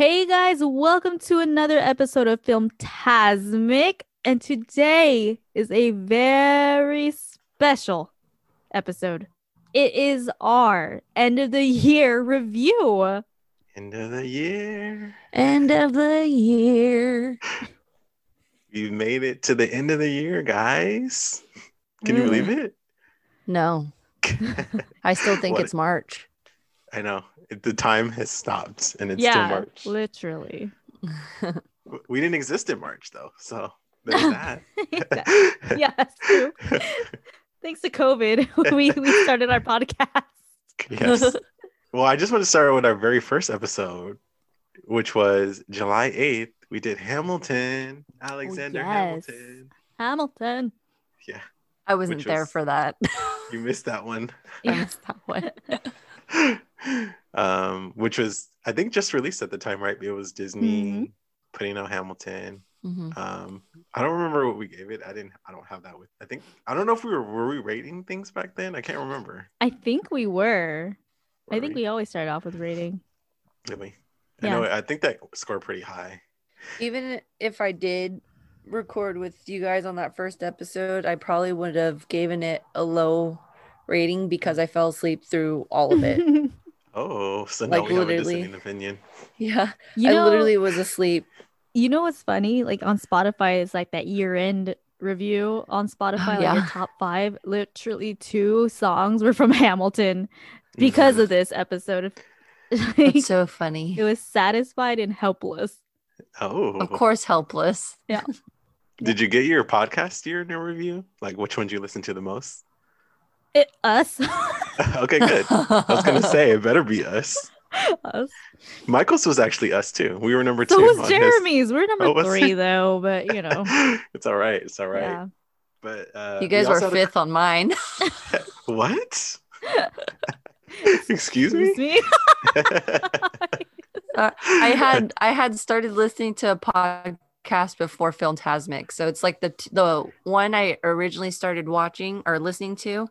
Hey guys, welcome to another episode of Filmtasmic, and today is a very special episode. It is our end of the year review. End of the year. You made it to the end of the year, guys. Can you believe it? No. I still think it's March. I know. The time has stopped and it's still March. Literally. We didn't exist in March though, so there's that. Yeah, that's true. Thanks to COVID, we started our podcast. Yes. Well, I just want to start with our very first episode, which was July 8th. We did Hamilton, Alexander Hamilton. Hamilton. Yeah. I wasn't there for that. You missed that one. You missed that one. Which was, I think, just released at the time, right? It was Disney putting out Hamilton. Mm-hmm. I don't remember what we gave it. I don't have that. I think I don't know if were we rating things back then. I can't remember. I think we were. I think we always started off with rating. Did we? Yeah. I know. I think that scored pretty high. Even if I did record with you guys on that first episode, I probably would have given it a low rating because I fell asleep through all of it. Oh, so now we have a dissenting opinion. Yeah. I literally was asleep. You know what's funny? Like on Spotify, it's like that year-end review on Spotify, your top five. Literally 2 songs were from Hamilton because of this episode. It's so funny. It was Satisfied and Helpless. Oh. Of course, Helpless. Yeah. Did you get your podcast year-end review? Like which one did you listen to the most? Us. Okay, good. I was gonna say it better be us. Michael's was actually us too. We were number 2. So was Jeremy's. We're number 3 though, but you know. It's all right. Yeah. But you guys were 5th on mine. What? Excuse me? I had started listening to a podcast before Filmtasmic, so it's like the one I originally started watching or listening to,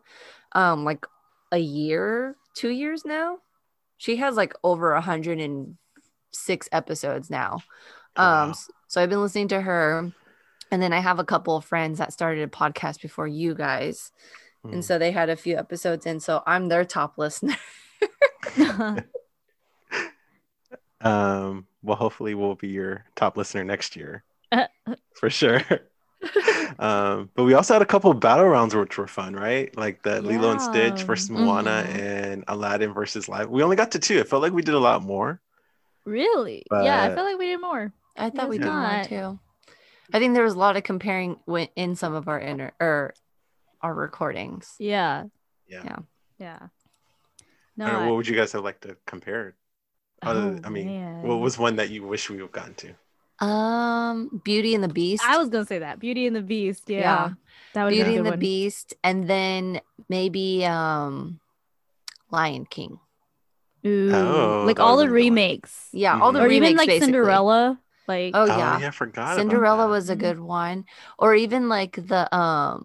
like a year, 2 years now. She has like over 106 episodes now. Wow. So I've been listening to her, and then I have a couple of friends that started a podcast before you guys, and so they had a few episodes in. So I'm their top listener. Well, hopefully we'll be your top listener next year for sure. But we also had a couple of battle rounds which were fun, right? Like the Lilo and Stitch versus Moana and Aladdin versus Live. We only got to 2. It felt like we did a lot more. Really? But... yeah, I felt like we did more. I thought we did more too. I think there was a lot of comparing in some of our our recordings. Yeah. No, what would you guys have liked to compare? What was one that you wish we would have gotten to? Beauty and the Beast. I was gonna say that Beauty and the Beast. Yeah. That would Beauty and the Beast, and then maybe Lion King. Ooh, like all the remakes. Yeah, all the remakes. Or even like basically. Cinderella. Like I forgot. Cinderella was a good one, or even like the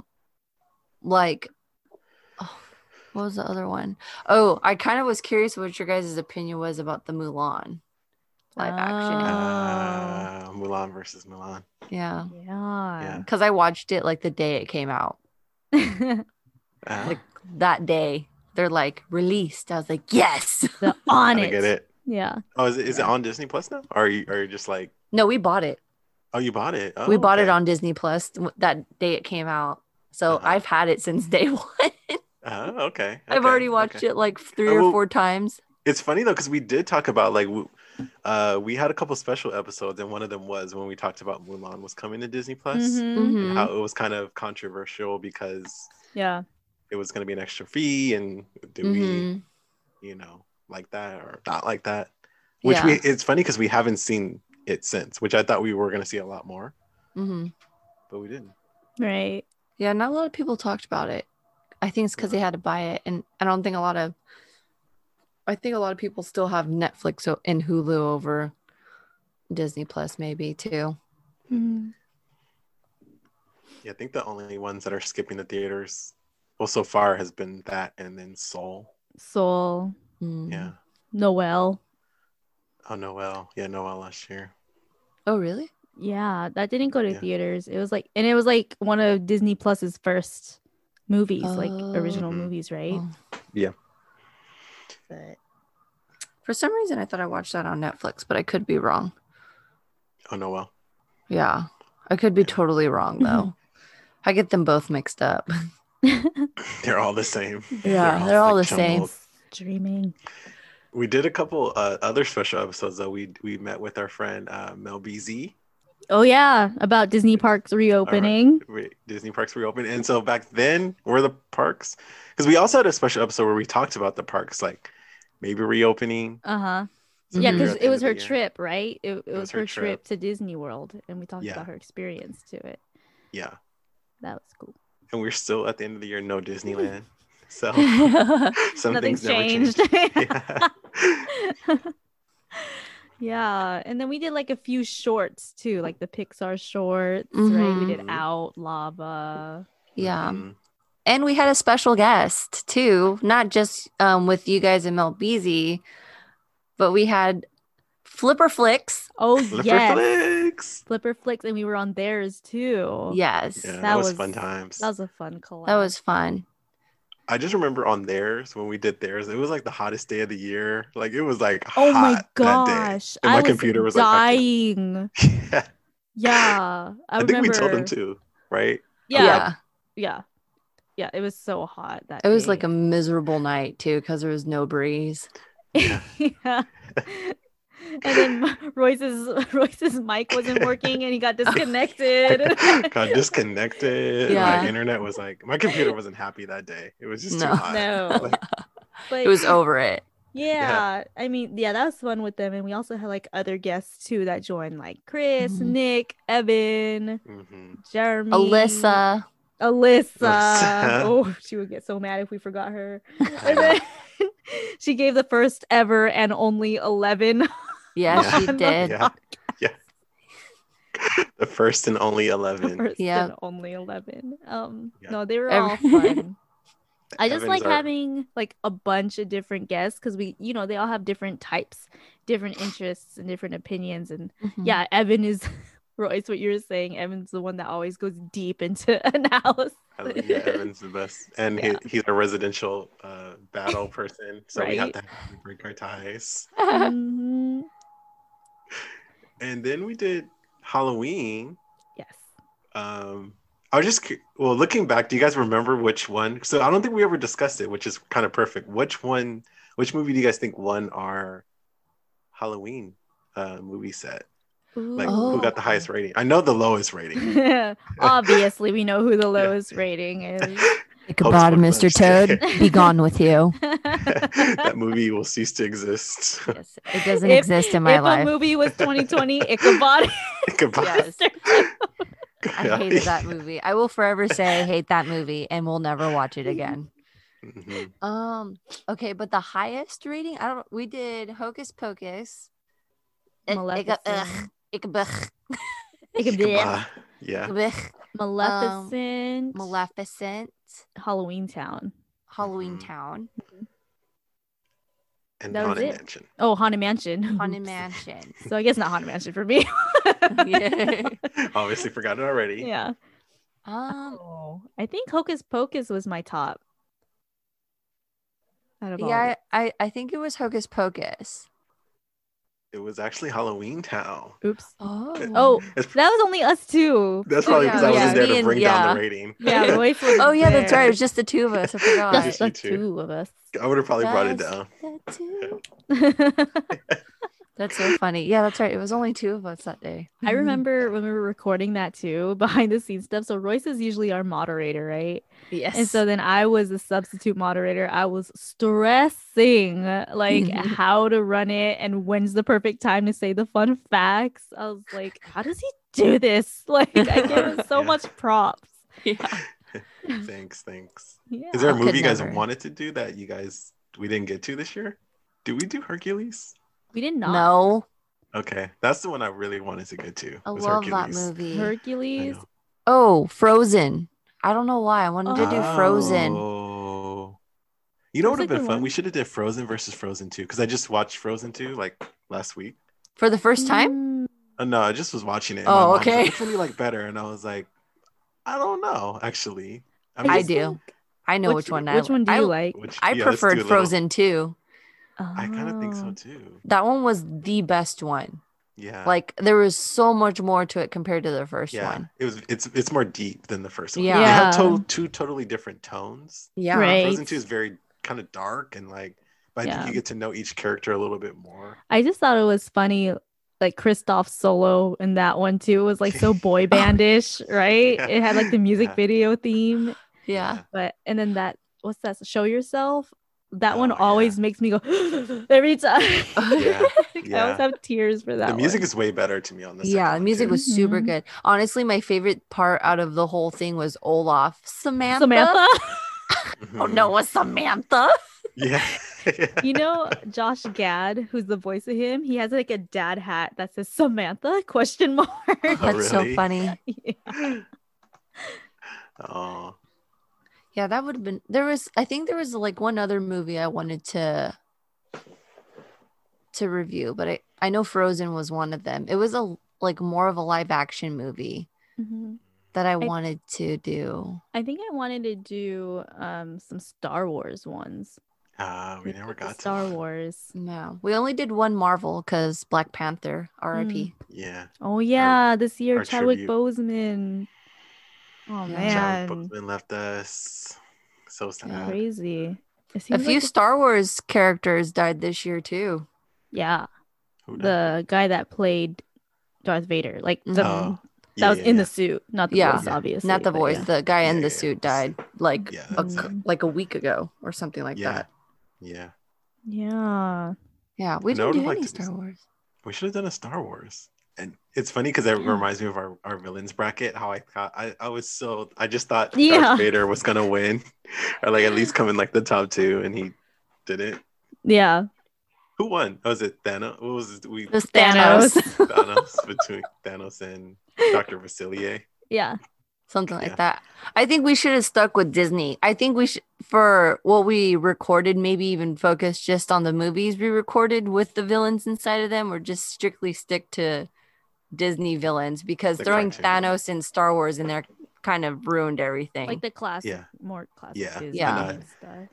what was the other one? Oh, I kind of was curious what your guys' opinion was about the Mulan live action. Mulan versus Mulan. Yeah. Because I watched it like the day it came out. Like that day. They're like released. I was like, yes. The on it. I get it. Yeah. Oh, is it on Disney Plus now? Or are you just like... No, we bought it. Oh, you bought it? Oh, we bought it on Disney Plus that day it came out. So I've had it since day one. Oh, okay. I've already watched it like 3 or 4 times. It's funny though, because we did talk about like we had a couple special episodes, and one of them was when we talked about Mulan was coming to Disney Plus, and how it was kind of controversial because it was going to be an extra fee, and do we, like that or not like that? Which it's funny because we haven't seen it since, which I thought we were going to see a lot more, but we didn't. Right? Yeah, not a lot of people talked about it. I think it's because they had to buy it, and I think a lot of people still have Netflix and Hulu over Disney Plus, maybe too. Mm-hmm. Yeah, I think the only ones that are skipping the theaters, well, so far has been that, and then Soul. Yeah. Noelle. Oh, Noelle. Yeah, Noelle last year. Oh, really? Yeah, that didn't go to theaters. It was like, and it was like one of Disney Plus's first movies, like original movies, right? Oh. Yeah. But for some reason, I thought I watched that on Netflix, but I could be wrong. Oh, Noelle. Yeah, I could be totally wrong though. I get them both mixed up. They're all the same. Yeah, they're all like the jumbled. Same. Dreaming. We did a couple other special episodes though. We met with our friend Mel Beasy. Oh yeah, about Disney parks reopening. Disney parks reopened, and so back then were the parks, because we also had a special episode where we talked about the parks, like maybe reopening. So yeah, because it was her trip, right? It was her trip to Disney World, and we talked about her experience to it. Yeah, that was cool. And we're still at the end of the year, no Disneyland. So nothing's changed. Yeah, and then we did like a few shorts too, like the Pixar shorts, right? We did Out, Lava. Yeah. And we had a special guest too, not just with you guys and Mel Beasy, but we had Flipper Flicks. Oh, yes. Flipper Flicks, and we were on theirs too. Yes. Yeah, that was fun times. That was a fun collab. That was fun. I just remember on theirs, when we did theirs, it was like the hottest day of the year. Like it was like hot. Oh my gosh. That day. And my computer was dying. Like, yeah. I think we told them too, right? Yeah. Yeah. It was so hot that day. It was like a miserable night too, because there was no breeze. Yeah. And then Royce's mic wasn't working, and he got disconnected. Yeah. My internet was like, my computer wasn't happy that day. It was just too hot. No. Like, but it was over it. Yeah. I mean, that was fun with them. And we also had like other guests too that joined, like Chris, Nick, Evan, Jeremy, Alyssa. Oh, she would get so mad if we forgot her. And then she gave the first ever and only 11. Yeah, she did. Yeah. The first and only 11. No, they were all fun. I just like having like a bunch of different guests, because we, you know, they all have different types, different interests, and different opinions. And yeah, Evan is Royce, what you were saying. Evan's the one that always goes deep into analysis. Yeah, Evan's the best, and he's a residential battle person, so we have to break our ties. And then we did Halloween. Yes. I was just looking back. Do you guys remember which one? So I don't think we ever discussed it, which is kind of perfect. Which movie do you guys think won our Halloween movie set? Like, who got the highest rating? I know the lowest rating. Obviously, we know who the lowest rating is. Ichabod, Mr. Toad, be gone with you. That movie will cease to exist. Yes, it doesn't exist in my life. If a movie was 2020, Ichabod. Yes. I hated that movie. I will forever say I hate that movie, and we'll never watch it again. Okay, but the highest rating, I don't. We did Hocus Pocus. Maleficent. Maleficent. Halloween Town. And Haunted Mansion. Oh, Haunted Mansion. So I guess not Haunted Mansion for me. Obviously forgot it already. Yeah. I think Hocus Pocus was my top. Yeah, I think it was Hocus Pocus. It was actually Halloween Town. Oops. Oh, that was only us two. That's probably because I wasn't there to bring down the rating. Yeah, Royce was there. That's right. It was just the two of us. I forgot. Just the two of us. I would have probably brought it down. That's so funny. Yeah, that's right. It was only two of us that day. I remember when we were recording that too, behind the scenes stuff. So Royce is usually our moderator, right? Yes. And so then I was a substitute moderator. I was stressing like how to run it and when's the perfect time to say the fun facts. I was like, how does he do this? Like, I gave him so much props. Yeah. Thanks. Yeah. Is there a movie you guys wanted to do that we didn't get to this year? Did we do Hercules? We did not. No. Okay. That's the one I really wanted to go to. I love Hercules. That movie. Hercules. Oh, Frozen. I don't know why. I wanted to do Frozen. You know what would have been fun? We should have did Frozen versus Frozen 2, because I just watched Frozen 2 like last week. for the first time? No, I just was watching it. Oh, okay. Like, which one do you like better? And I was like, I don't know, actually. I know which one I like. I preferred Frozen 2. I kind of think so too. That one was the best one. Yeah. Like there was so much more to it compared to the first one. It's more deep than the first one. Yeah. They have two totally different tones. Yeah. Right. Frozen 2 is very kind of dark and like, but I think you get to know each character a little bit more. I just thought it was funny. Like Kristoff's solo in that one too was like so boy bandish, right? Yeah. It had like the music video theme. Yeah. But and then that what's that? Show Yourself. That one always makes me go every time. I always have tears for that. The music is way better to me on this. Yeah, the music was super good. Honestly, my favorite part out of the whole thing was Olaf. Samantha? Oh no, it was Samantha. Yeah. You know, Josh Gad, who's the voice of him, he has like a dad hat that says Samantha ? Oh, that's really? So funny. Yeah. Oh. Yeah, that would have been I think there was like one other movie I wanted to review, but I know Frozen was one of them. It was a like more of a live action movie that I wanted to do. I think I wanted to do some Star Wars ones. We never got to Star Wars. No, we only did one Marvel because Black Panther, R.I.P. Yeah. Oh yeah, this year Chadwick Boseman. Oh man, Chadwick Boseman left us. So sad. That's crazy. A few Star Wars characters died this year too. Yeah. The guy that played Darth Vader, like the that was in the suit, not the voice, obviously. Not the voice. Yeah. The guy in the suit died like a week ago or something like that. Yeah. Yeah. Yeah. We didn't do any Star Wars. We should have done a Star Wars. And it's funny because it reminds me of our villains bracket. How I thought I just thought Darth Vader was gonna win, or like at least come in like the top two, and he didn't. Yeah. Who won? Oh, was it Thanos? What was it? It was Thanos. Thanos between Thanos and Dr. Vasilier. Yeah. Something like that. I think we should have stuck with Disney. I think we should, for what we recorded, maybe even focus just on the movies we recorded with the villains inside of them, or just strictly stick to Disney villains, because throwing Thanos and Star Wars in there kind of ruined everything. Like the classic, more classic Disney stuff.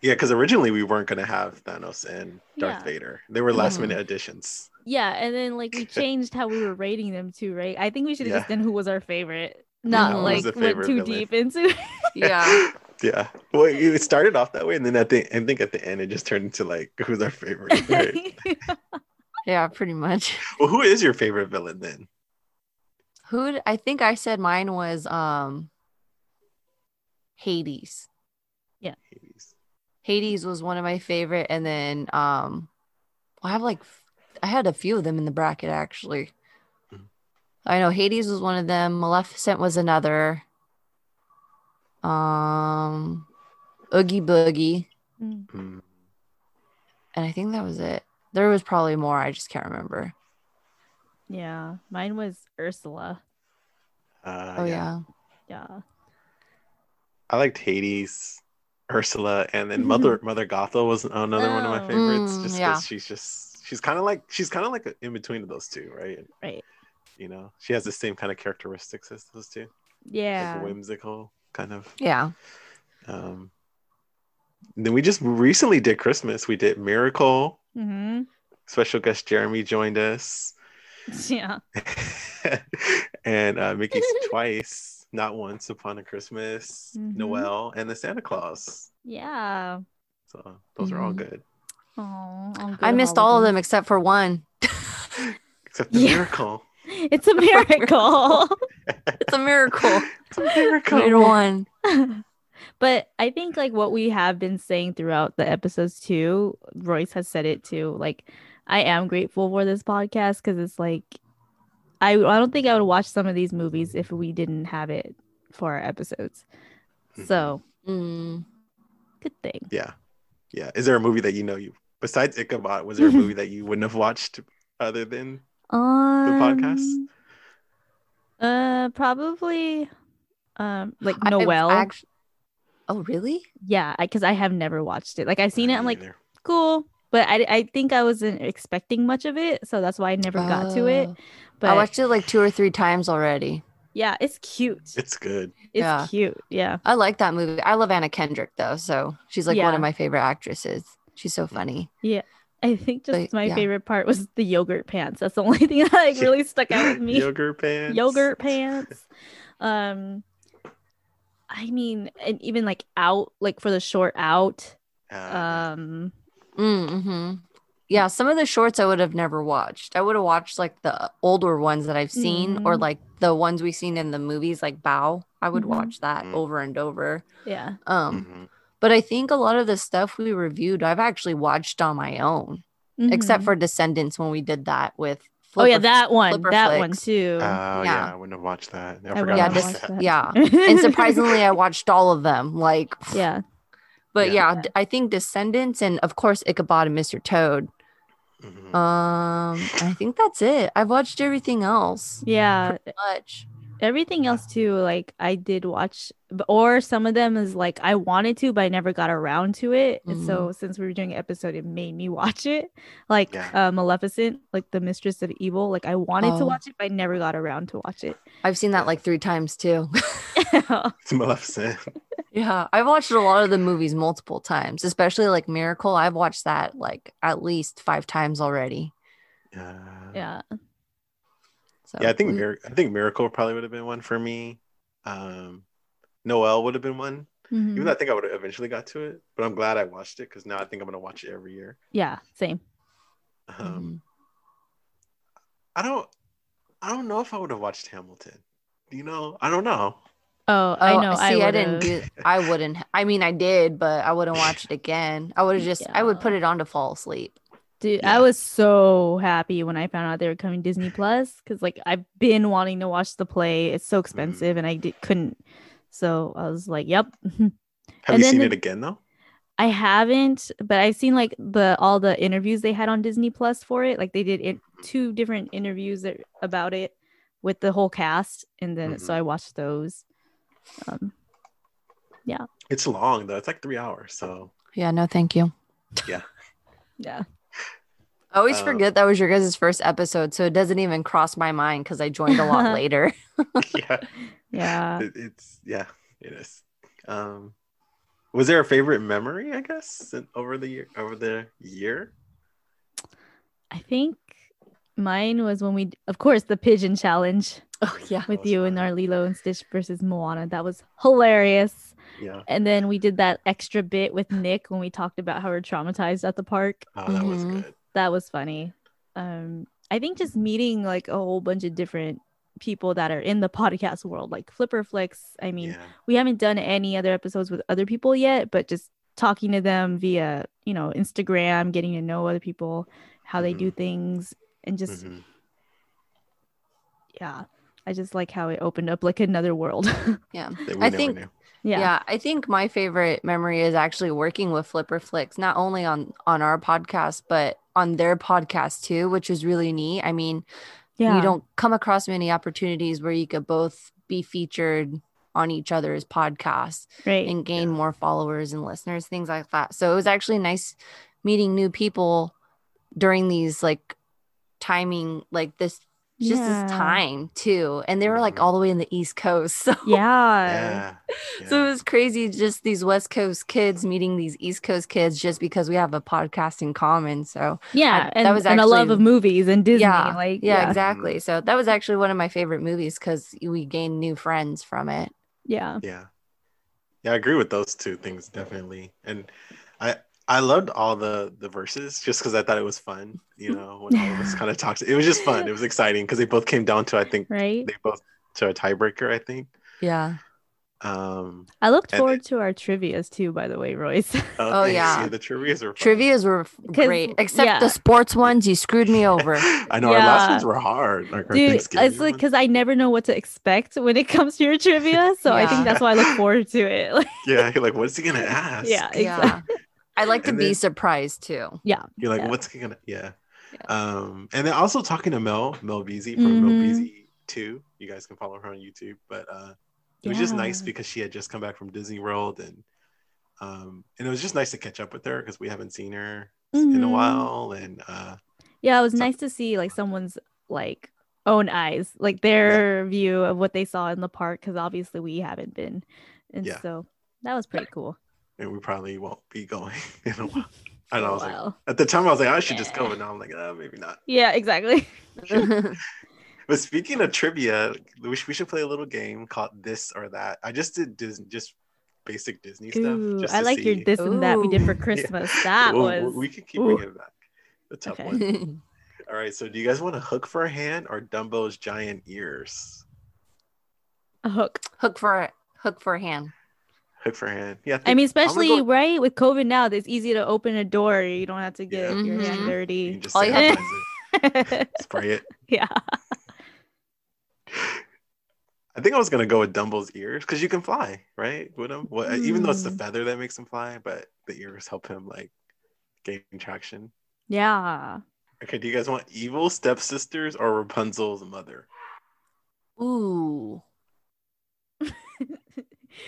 Yeah, because originally we weren't going to have Thanos and Darth Vader. They were last minute additions. Yeah, and then like we changed how we were rating them too, right? I think we should have just done who was our favorite. Not like went too deep into it. Yeah. Well, it started off that way, and then I think at the end it just turned into like who's our favorite. Right? Yeah, pretty much. Well, who is your favorite villain then? Who I think I said mine was Hades. Yeah. Hades was one of my favorite, and then I had a few of them in the bracket actually. I know Hades was one of them. Maleficent was another. Oogie Boogie. Mm-hmm. And I think that was it. There was probably more. I just can't remember. Yeah. Mine was Ursula. Yeah. I liked Hades, Ursula, and then Mother Gothel was another one of my favorites. Just because she's kind of like in between of those two, right? Right. You know, she has the same kind of characteristics as those two. Yeah, like whimsical kind of. Yeah. Then we just recently did Christmas. We did Miracle. Mm-hmm. Special guest Jeremy joined us. Yeah. And Mickey's Twice, Not Once Upon a Christmas, Noelle, and the Santa Claus. Yeah. So those are all good. Aww, I missed all of them except for one. Except the Miracle. It's a miracle. It's a miracle. It's a miracle. Later one. But I think like what we have been saying throughout the episodes too, Royce has said it too. Like, I am grateful for this podcast because it's like I don't think I would watch some of these movies if we didn't have it for our episodes. So good thing. Yeah. Yeah. Is there a movie that besides Ichabod, was there a movie that you wouldn't have watched other than the podcast? Probably like Noelle. Oh really? Yeah, because I have never watched it. Like I've seen it. I'm like, cool. But I think I wasn't expecting much of it, so that's why I never got to it. But I watched it like 2 or 3 times already. Yeah, it's cute. It's good. It's cute. Yeah. I like that movie. I love Anna Kendrick though, so she's like one of my favorite actresses. She's so funny. Yeah. I think just my favorite part was the yogurt pants. That's the only thing that like really stuck out with me. Yogurt pants. Yogurt pants. I mean, and even like Out, like for the short Out. Yeah, some of the shorts I would have never watched. I would have watched like the older ones that I've seen or like the ones we've seen in the movies like Bao. I would watch that over and over. Yeah. But I think a lot of the stuff we reviewed, I've actually watched on my own, except for Descendants when we did that with Flipper, that one too. Oh, yeah, I wouldn't have watched that. I forgot about that. Yeah. And surprisingly, I watched all of them. Like, But I think Descendants and of course Ichabod and Mr. Toad. I think that's it. I've watched everything else. Yeah, pretty much everything else too. Like I did watch, or some of them is like I wanted to, but I never got around to it. And so since we were doing an episode, it made me watch it. Like Maleficent, like the Mistress of Evil. Like I wanted to watch it, but I never got around to watch it. I've seen that like 3 times too. It's Maleficent. Yeah, I've watched a lot of the movies multiple times, especially like Miracle. I've watched that like at least 5 times already. Yeah. So. Yeah, I think Miracle probably would have been one for me. Noelle would have been one. Even though I think I would have eventually got to it, but I'm glad I watched it because now I think I'm going to watch it every year. Yeah, same. I don't know if I would have watched Hamilton. You know, I don't know. Oh, I know. See, I didn't do. I wouldn't. I mean, I did, but I wouldn't watch it again. I would have just. Yeah. I would put it on to fall asleep. Dude, I was so happy when I found out they were coming Disney Plus because, like, I've been wanting to watch the play. It's so expensive, and I couldn't. So I was like, "Yep." Have you seen it again though? I haven't, but I've seen like all the interviews they had on Disney Plus for it. Like they did 2 different interviews about it with the whole cast, and then so I watched those. Yeah, it's long though. It's like 3 hours. So yeah, no, thank you. Yeah. I always forget that was your guys' first episode, so it doesn't even cross my mind because I joined a lot later. Yeah. It is. Was there a favorite memory? I guess over the year. I think mine was when we, of course, the pigeon challenge. Oh yeah, with you and our Lilo and Stitch versus Moana. That was hilarious. Yeah. And then we did that extra bit with Nick when we talked about how we're traumatized at the park. Oh, that was good. That was funny. I think just meeting like a whole bunch of different people that are in the podcast world, like Flipper Flicks. I mean, we haven't done any other episodes with other people yet, but just talking to them via, you know, Instagram, getting to know other people, how they do things, and just I just like how it opened up like another world. I think my favorite memory is actually working with Flipper Flicks, not only on our podcast, but on their podcast too, which is really neat. I mean, you don't come across many opportunities where you could both be featured on each other's podcasts and gain more followers and listeners, things like that. So it was actually nice meeting new people during these like timing, like this. Just this time too, and they were like all the way in the East Coast, so so it was crazy, just these West Coast kids meeting these East Coast kids just because we have a podcast in common. So and a love of movies and Disney. Exactly. So that was actually one of my favorite movies because we gained new friends from it. I agree with those two things definitely, and I loved all the verses just because I thought it was fun, you know, when all of us kind of talked. It was just fun. It was exciting because they both came down to, I think, they both to a tiebreaker, I think. Yeah. I looked forward to our trivias too, by the way, Royce. Oh yeah. See, the trivias were great, except the sports ones, you screwed me over. I know, our last ones were hard. Like, dude, it's like because I never know what to expect when it comes to your trivia, so I think that's why I look forward to it. Like, you're like, what's he gonna ask? Yeah, exactly. I like to be surprised too. Yeah. You're like, what's gonna and then also talking to Mel Beasy from Mel Beasy 2. You guys can follow her on YouTube. But it was just nice because she had just come back from Disney World, and it was just nice to catch up with her because we haven't seen her mm-hmm. in a while. And yeah, it was nice to see like someone's like own eyes, like their view of what they saw in the park, because obviously we haven't been. And so that was pretty cool. And we probably won't be going in a while. And I was like, at the time I was like, I should just go, and now I'm like, maybe not. Yeah, exactly. But speaking of trivia, we should play a little game called This or That. I just did just basic Disney stuff. Just I like your This and That we did for Christmas. Yeah. That was. We can keep bringing it back. The tough one. All right. So, do you guys want a hook for a hand or Dumbo's giant ears? A hook. Hook for a hand. Hook for a hand. Yeah. I mean, especially right with COVID now, it's easy to open a door. You don't have to get your hand dirty. You just spray it. Yeah. I think I was gonna go with Dumbo's ears because you can fly, right? With him, even though it's the feather that makes him fly, but the ears help him like gain traction. Yeah. Okay. Do you guys want evil stepsisters or Rapunzel's mother? Ooh.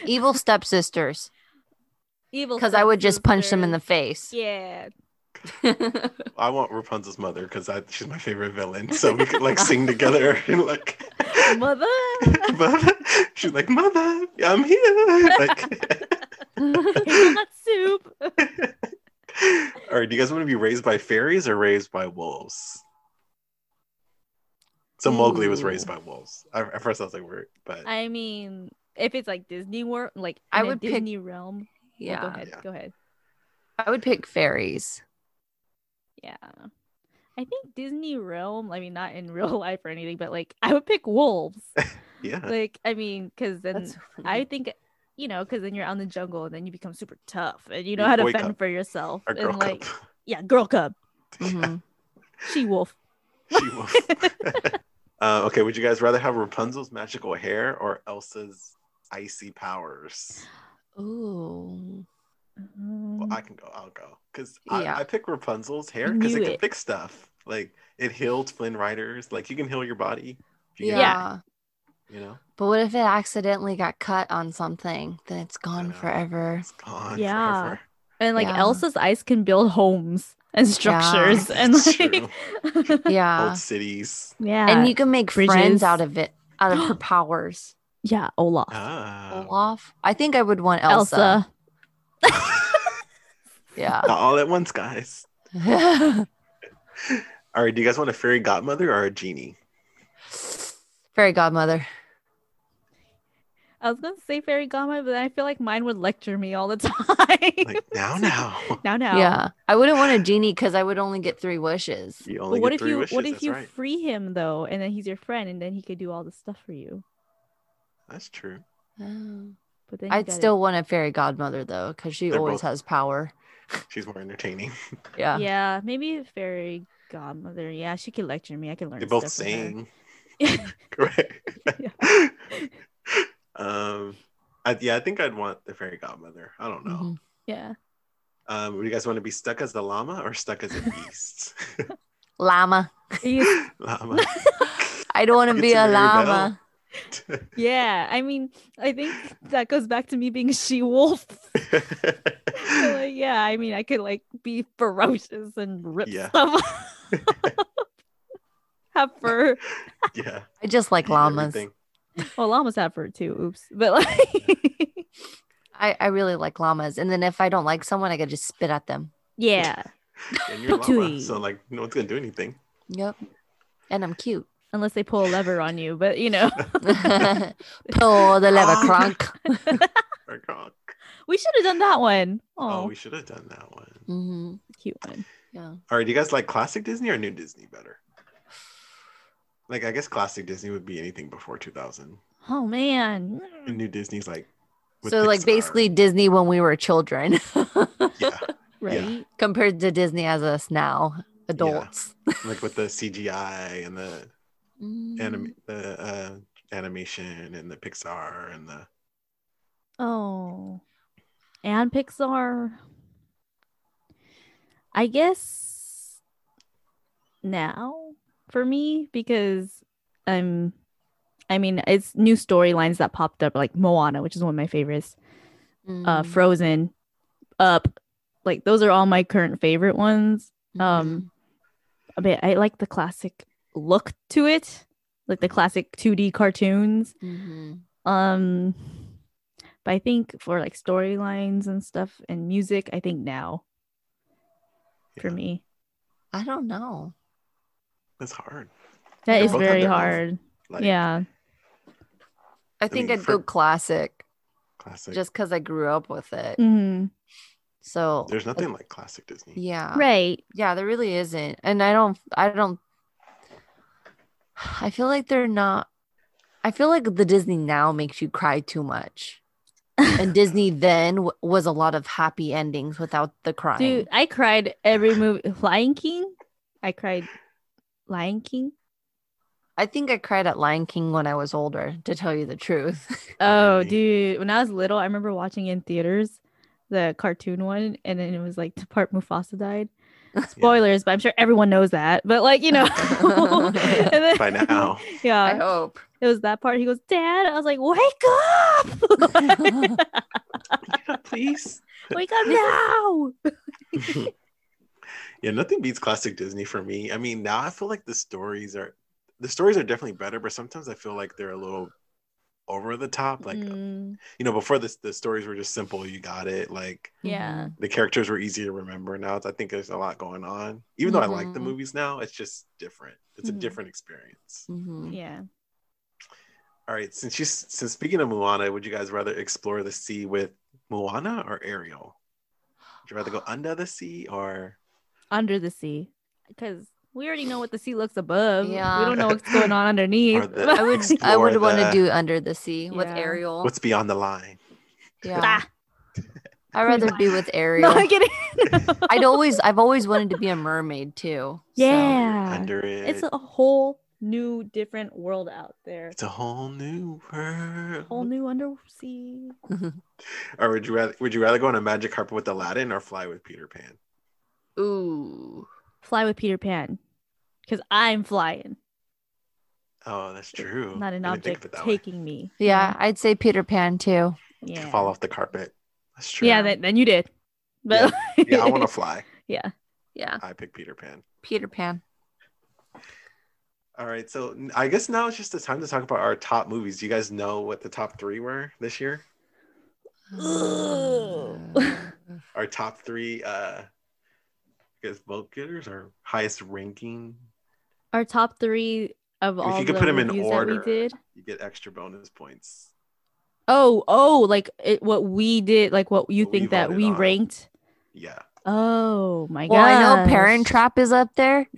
Evil stepsisters. Evil. Because I would just punch them in the face. Yeah. I want Rapunzel's mother because she's my favorite villain, so we could like sing together and like mother. Mother, she's like, mother, I'm here, like not soup. All right, do you guys want to be raised by fairies or raised by wolves? So Mowgli was raised by wolves. At first I was like, weird, but I mean, if it's like Disney World, like I would pick Disney Realm. Yeah, oh, go ahead. I would pick fairies. Yeah. I think Disney Realm, I mean, not in real life or anything, but like I would pick wolves. Yeah. Like, I mean, because then I think, you know, because then you're out in the jungle and then you become super tough and you know how to fend for yourself. Or girl cub. Yeah, girl cub. Mm-hmm. She-wolf. She-wolf. Okay, would you guys rather have Rapunzel's magical hair or Elsa's icy powers? Ooh. Well, I'll go because I pick Rapunzel's hair because it can fix stuff. Like it healed Flynn Riders. Like you can heal your body. You know. But what if it accidentally got cut on something? Then it's gone forever. It's gone forever. And like Elsa's ice can build homes and structures and like old cities. Yeah. And you can make friends out of it, out of her powers. Yeah, Olaf. Olaf. I think I would want Elsa. Yeah, not all at once, guys. All right, do you guys want a fairy godmother or a genie? Fairy godmother. I was gonna say fairy godmother, but I feel like mine would lecture me all the time. Like now. Yeah, I wouldn't want a genie because I would only get three wishes. What if you free him though, and then he's your friend, and then he could do all this stuff for you? That's true. Oh. I'd still want a fairy godmother though, because she always has power. She's more entertaining. Yeah. Yeah, maybe a fairy godmother. Yeah, she can lecture me. I can learn. They both sing. Correct. Yeah. I think I'd want the fairy godmother. I don't know. Mm-hmm. Yeah. Would you guys want to be stuck as the llama or stuck as a beast? Llama. Llama. I don't want to be a llama. Yeah, I mean, I think that goes back to me being she-wolf. Yeah, I mean, I could like be ferocious and rip stuff up. Have fur. Yeah, I just like llamas. Well, llamas have fur too. Oops, but like, I really like llamas. And then if I don't like someone, I could just spit at them. Yeah, and you're a llama, so like, no one's gonna do anything. Yep, and I'm cute. Unless they pull a lever on you, but you know. Pull the lever, cronk. We should have done that one. Oh, we should have done that one. Mm-hmm. Cute one. Yeah. All right, do you guys like classic Disney or new Disney better? Like, I guess classic Disney would be anything before 2000. Oh, man. And new Disney's like. So, Pixar. Like, basically Disney when we were children. Yeah. Right. Yeah. Compared to Disney as us now, adults. Yeah. Like, with the CGI and the. Animation and the Pixar and the Pixar. I guess now for me because it's new storylines that popped up like Moana, which is one of my favorites. Frozen, Up, like those are all my current favorite ones. But I like the classic look to it, like the classic 2D cartoons. But I think for like storylines and stuff and music, I think now for me, I don't know. That's hard. That is very hard. Like, yeah. I think I'd go classic. Classic. Just because I grew up with it. So there's nothing like classic Disney. Yeah. Right. Yeah, there really isn't. And I feel like they're not. I feel like the Disney now makes you cry too much. And Disney then was a lot of happy endings without the crying. Dude, I cried every movie. Lion King? I cried. Lion King? I think I cried at Lion King when I was older, to tell you the truth. Oh, dude. When I was little, I remember watching in theaters the cartoon one, and then it was like the part Mufasa died. Spoilers, but I'm sure everyone knows that. But like, you know. By now. Yeah. I hope. It was that part. He goes, Dad. I was like, wake up. Yeah, please. Wake up now. Yeah, nothing beats classic Disney for me. I mean, now I feel like the stories are definitely better, but sometimes I feel like they're a little over the top. Like, you know, before this, the stories were just simple. You got it. Like, yeah, the characters were easy to remember. Now I think there's a lot going on. Even though I like the movies now, it's just different. It's a different experience. Yeah. All right. Since speaking of Moana, would you guys rather explore the sea with Moana or Ariel? Would you rather go under the sea or under the sea? Because we already know what the sea looks above. Yeah. We don't know what's going on underneath. I would want to do under the sea with Ariel. What's beyond the line? Yeah. I'd rather be with Ariel. No, I'm kidding. No. I've always wanted to be a mermaid too. Yeah. So. Under it. It's a whole new different world out there. It's a whole new world. Whole new undersea. Or would you rather go on a magic carpet with Aladdin or fly with Peter Pan? Ooh. Fly with Peter Pan. Because I'm flying. Oh, that's true. It's not an object taking me. Yeah, I'd say Peter Pan too. Yeah. To fall off the carpet. That's true. Yeah, then you did. But yeah, I want to fly. Yeah. Yeah. I pick Peter Pan. Peter Pan. All right. So I guess now it's just the time to talk about our top movies. Do you guys know what the top three were this year? Our top three as vote getters or highest ranking. Our top three of all. If you could put them in order, you get extra bonus points. Oh, like what we did, like what you think that we ranked. Yeah. Oh my god. Well, I know Parent Trap is up there.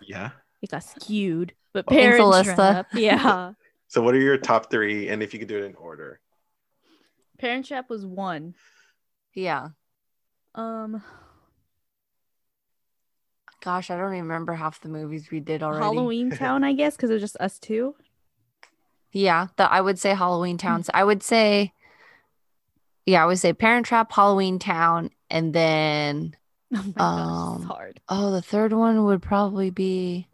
Yeah. It got skewed, but Parent Trap. Yeah. So, what are your top three, and if you could do it in order? Parent Trap was one. Yeah. Gosh, I don't even remember half the movies we did already. Halloween Town, I guess, because it was just us two. Yeah, I would say Halloween Town. So I would say Parent Trap, Halloween Town, and then... Oh, my gosh, this is hard. Oh, the third one would probably be...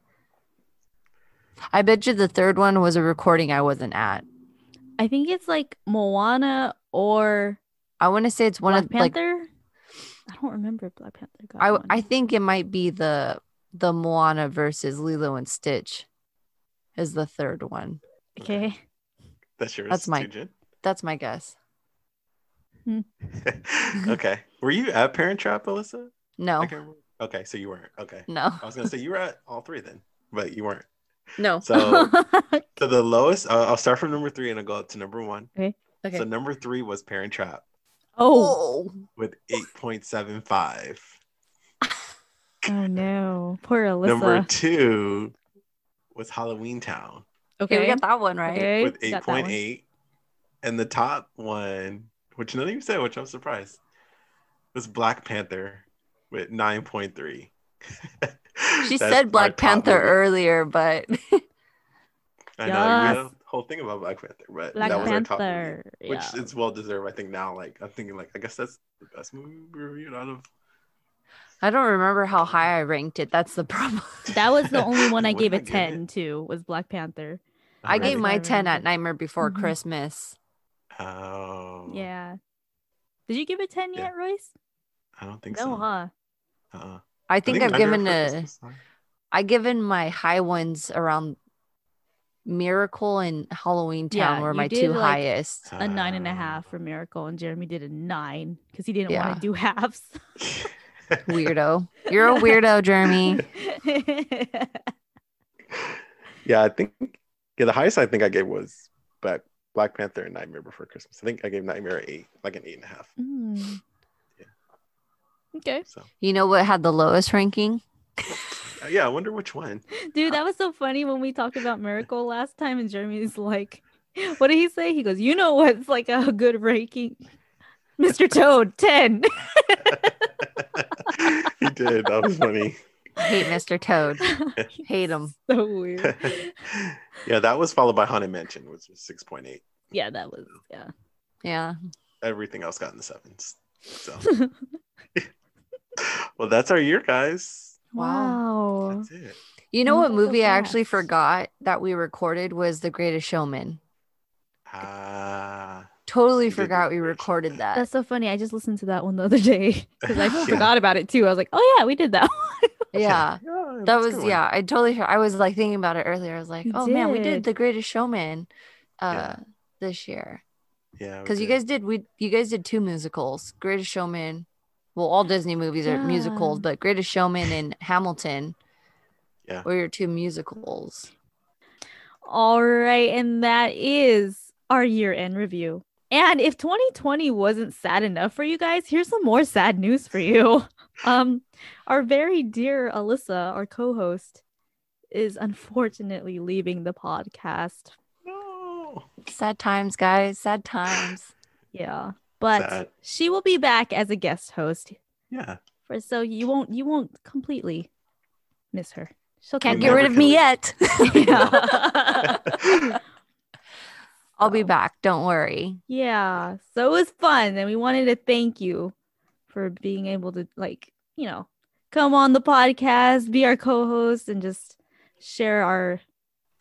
I bet you the third one was a recording I wasn't at. I think it's like Moana or... I want to say it's one of... Black Panther? Like, I don't remember if Black Panther got one. I think it might be the Moana versus Lilo and Stitch is the third one. Okay. That's yours. That's my guess. Okay. Were you at Parent Trap, Alyssa? No. Okay, so you weren't. Okay. No. I was going to say you were at all three then, but you weren't. No. So the lowest, I'll start from number three and I'll go up to number one. Okay. So number three was Parent Trap. Oh, with 8.75. Oh no, poor Alyssa. Number two was Halloween Town. Okay, we got that one right. Okay. With 8.8, and the top one, which none of you said, which I'm surprised, was Black Panther with 9.3. She said Black Panther earlier, but I know. You know? Whole thing about Black Panther, which is well deserved. I think now, like I'm thinking, like I guess that's the best movie we reviewed out of. I don't remember how high I ranked it. That's the problem. That was the only one I gave a 10 to was Black Panther. I gave my 10 at Nightmare Before Christmas. Oh yeah, did you give a 10 yet, Royce? I don't think so. No, huh? Uh-uh. I think I've given my high ones around Miracle and Halloween Town were my two highest. A 9.5 for Miracle, and Jeremy did a 9 because he didn't want to do halves. Weirdo. You're a weirdo, Jeremy. I think the highest I think I gave was Black Panther and Nightmare Before Christmas. I think I gave Nightmare 8, like an 8.5. Mm. Yeah. Okay. So. You know what had the lowest ranking? Yeah, I wonder which one. Dude, that was so funny when we talked about Miracle last time, and Jeremy's like, what did he say? He goes, you know what's like a good ranking? Mr. Toad, 10. He did. That was funny. I hate Mr. Toad. Hate him. So weird. Yeah, that was followed by Haunted Mansion, which was 6.8. Yeah, that was, yeah. Yeah. Everything else got in the 7s. So. Well, that's our year, guys. Wow. That's it. You know what movie I actually forgot that we recorded was The Greatest Showman. Totally forgot we recorded that. That's so funny. I just listened to that one the other day because I forgot about it too. I was like, oh yeah, we did that one. Yeah, that was I totally, I was like thinking about it earlier. I was like, man, we did The Greatest Showman this year. Yeah, because you guys did 2 musicals, Greatest Showman. Well, all Disney movies are musicals, but Greatest Showman and Hamilton were your 2 musicals. All right, and that is our year-end review. And if 2020 wasn't sad enough for you guys, here's some more sad news for you. Our very dear Alyssa, our co-host, is unfortunately leaving the podcast. No. Sad times, guys. Sad times. Yeah. But she will be back as a guest host. Yeah. So you won't completely miss her. She can't get rid of me yet. I'll be back. Don't worry. Yeah. So it was fun. And we wanted to thank you for being able to, come on the podcast, be our co-host, and just share our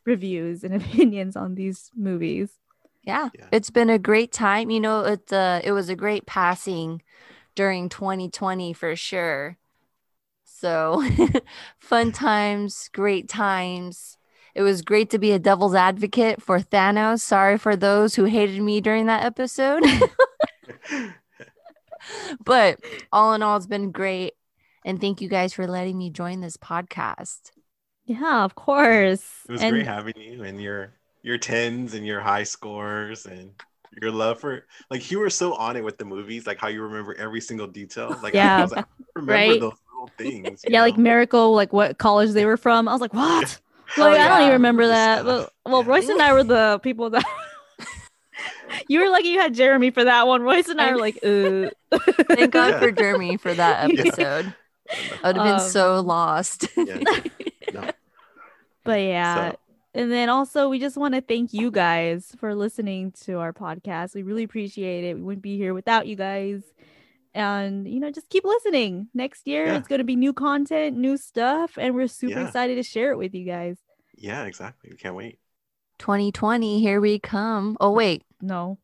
reviews and opinions on these movies. Yeah. It's been a great time. It was a great passing during 2020 for sure. So fun times, great times. It was great to be a devil's advocate for Thanos. Sorry for those who hated me during that episode. But all in all, it's been great. And thank you guys for letting me join this podcast. Yeah, of course. It was great having you and your 10s and your high scores and your love for, you were so on it with the movies, how you remember every single detail. I was like, I remember those little things. Yeah, Miracle, what college they were from. I was like, what? I don't even remember that. Well, Royce and I were the people that you were lucky you had Jeremy for that one. Royce and I were like, thank God for Jeremy for that episode. Yeah. I would have been so lost. No. But yeah. So. And then also, we just want to thank you guys for listening to our podcast. We really appreciate it. We wouldn't be here without you guys. And, just keep listening. Next year, it's going to be new content, new stuff. And we're super excited to share it with you guys. Yeah, exactly. We can't wait. 2020, here we come. Oh, wait. No.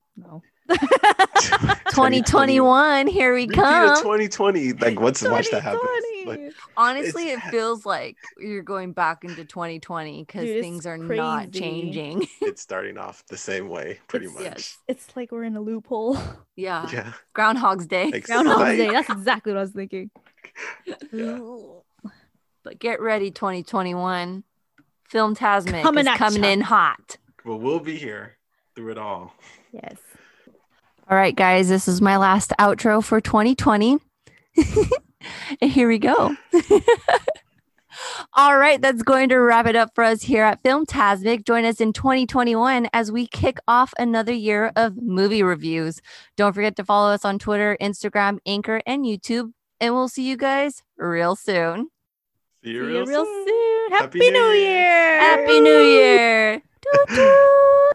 2021, here we come. 2020, once that happens. Honestly, it feels like you're going back into 2020 because things are crazy. Not changing. It's starting off the same way, pretty much. Yes. It's like we're in a loophole. Yeah. Groundhog's Day. Groundhog's Day. That's exactly what I was thinking. Yeah. But get ready, 2021. Film Tasman coming in hot. Well, we'll be here through it all. Yes. All right, guys. This is my last outro for 2020. And here we go. All right, that's going to wrap it up for us here at Filmtasmic. Join us in 2021 as we kick off another year of movie reviews. Don't forget to follow us on Twitter, Instagram, Anchor, and YouTube. And we'll see you guys real soon. See you real soon. Happy New Year. Happy New Year. Doo-doo.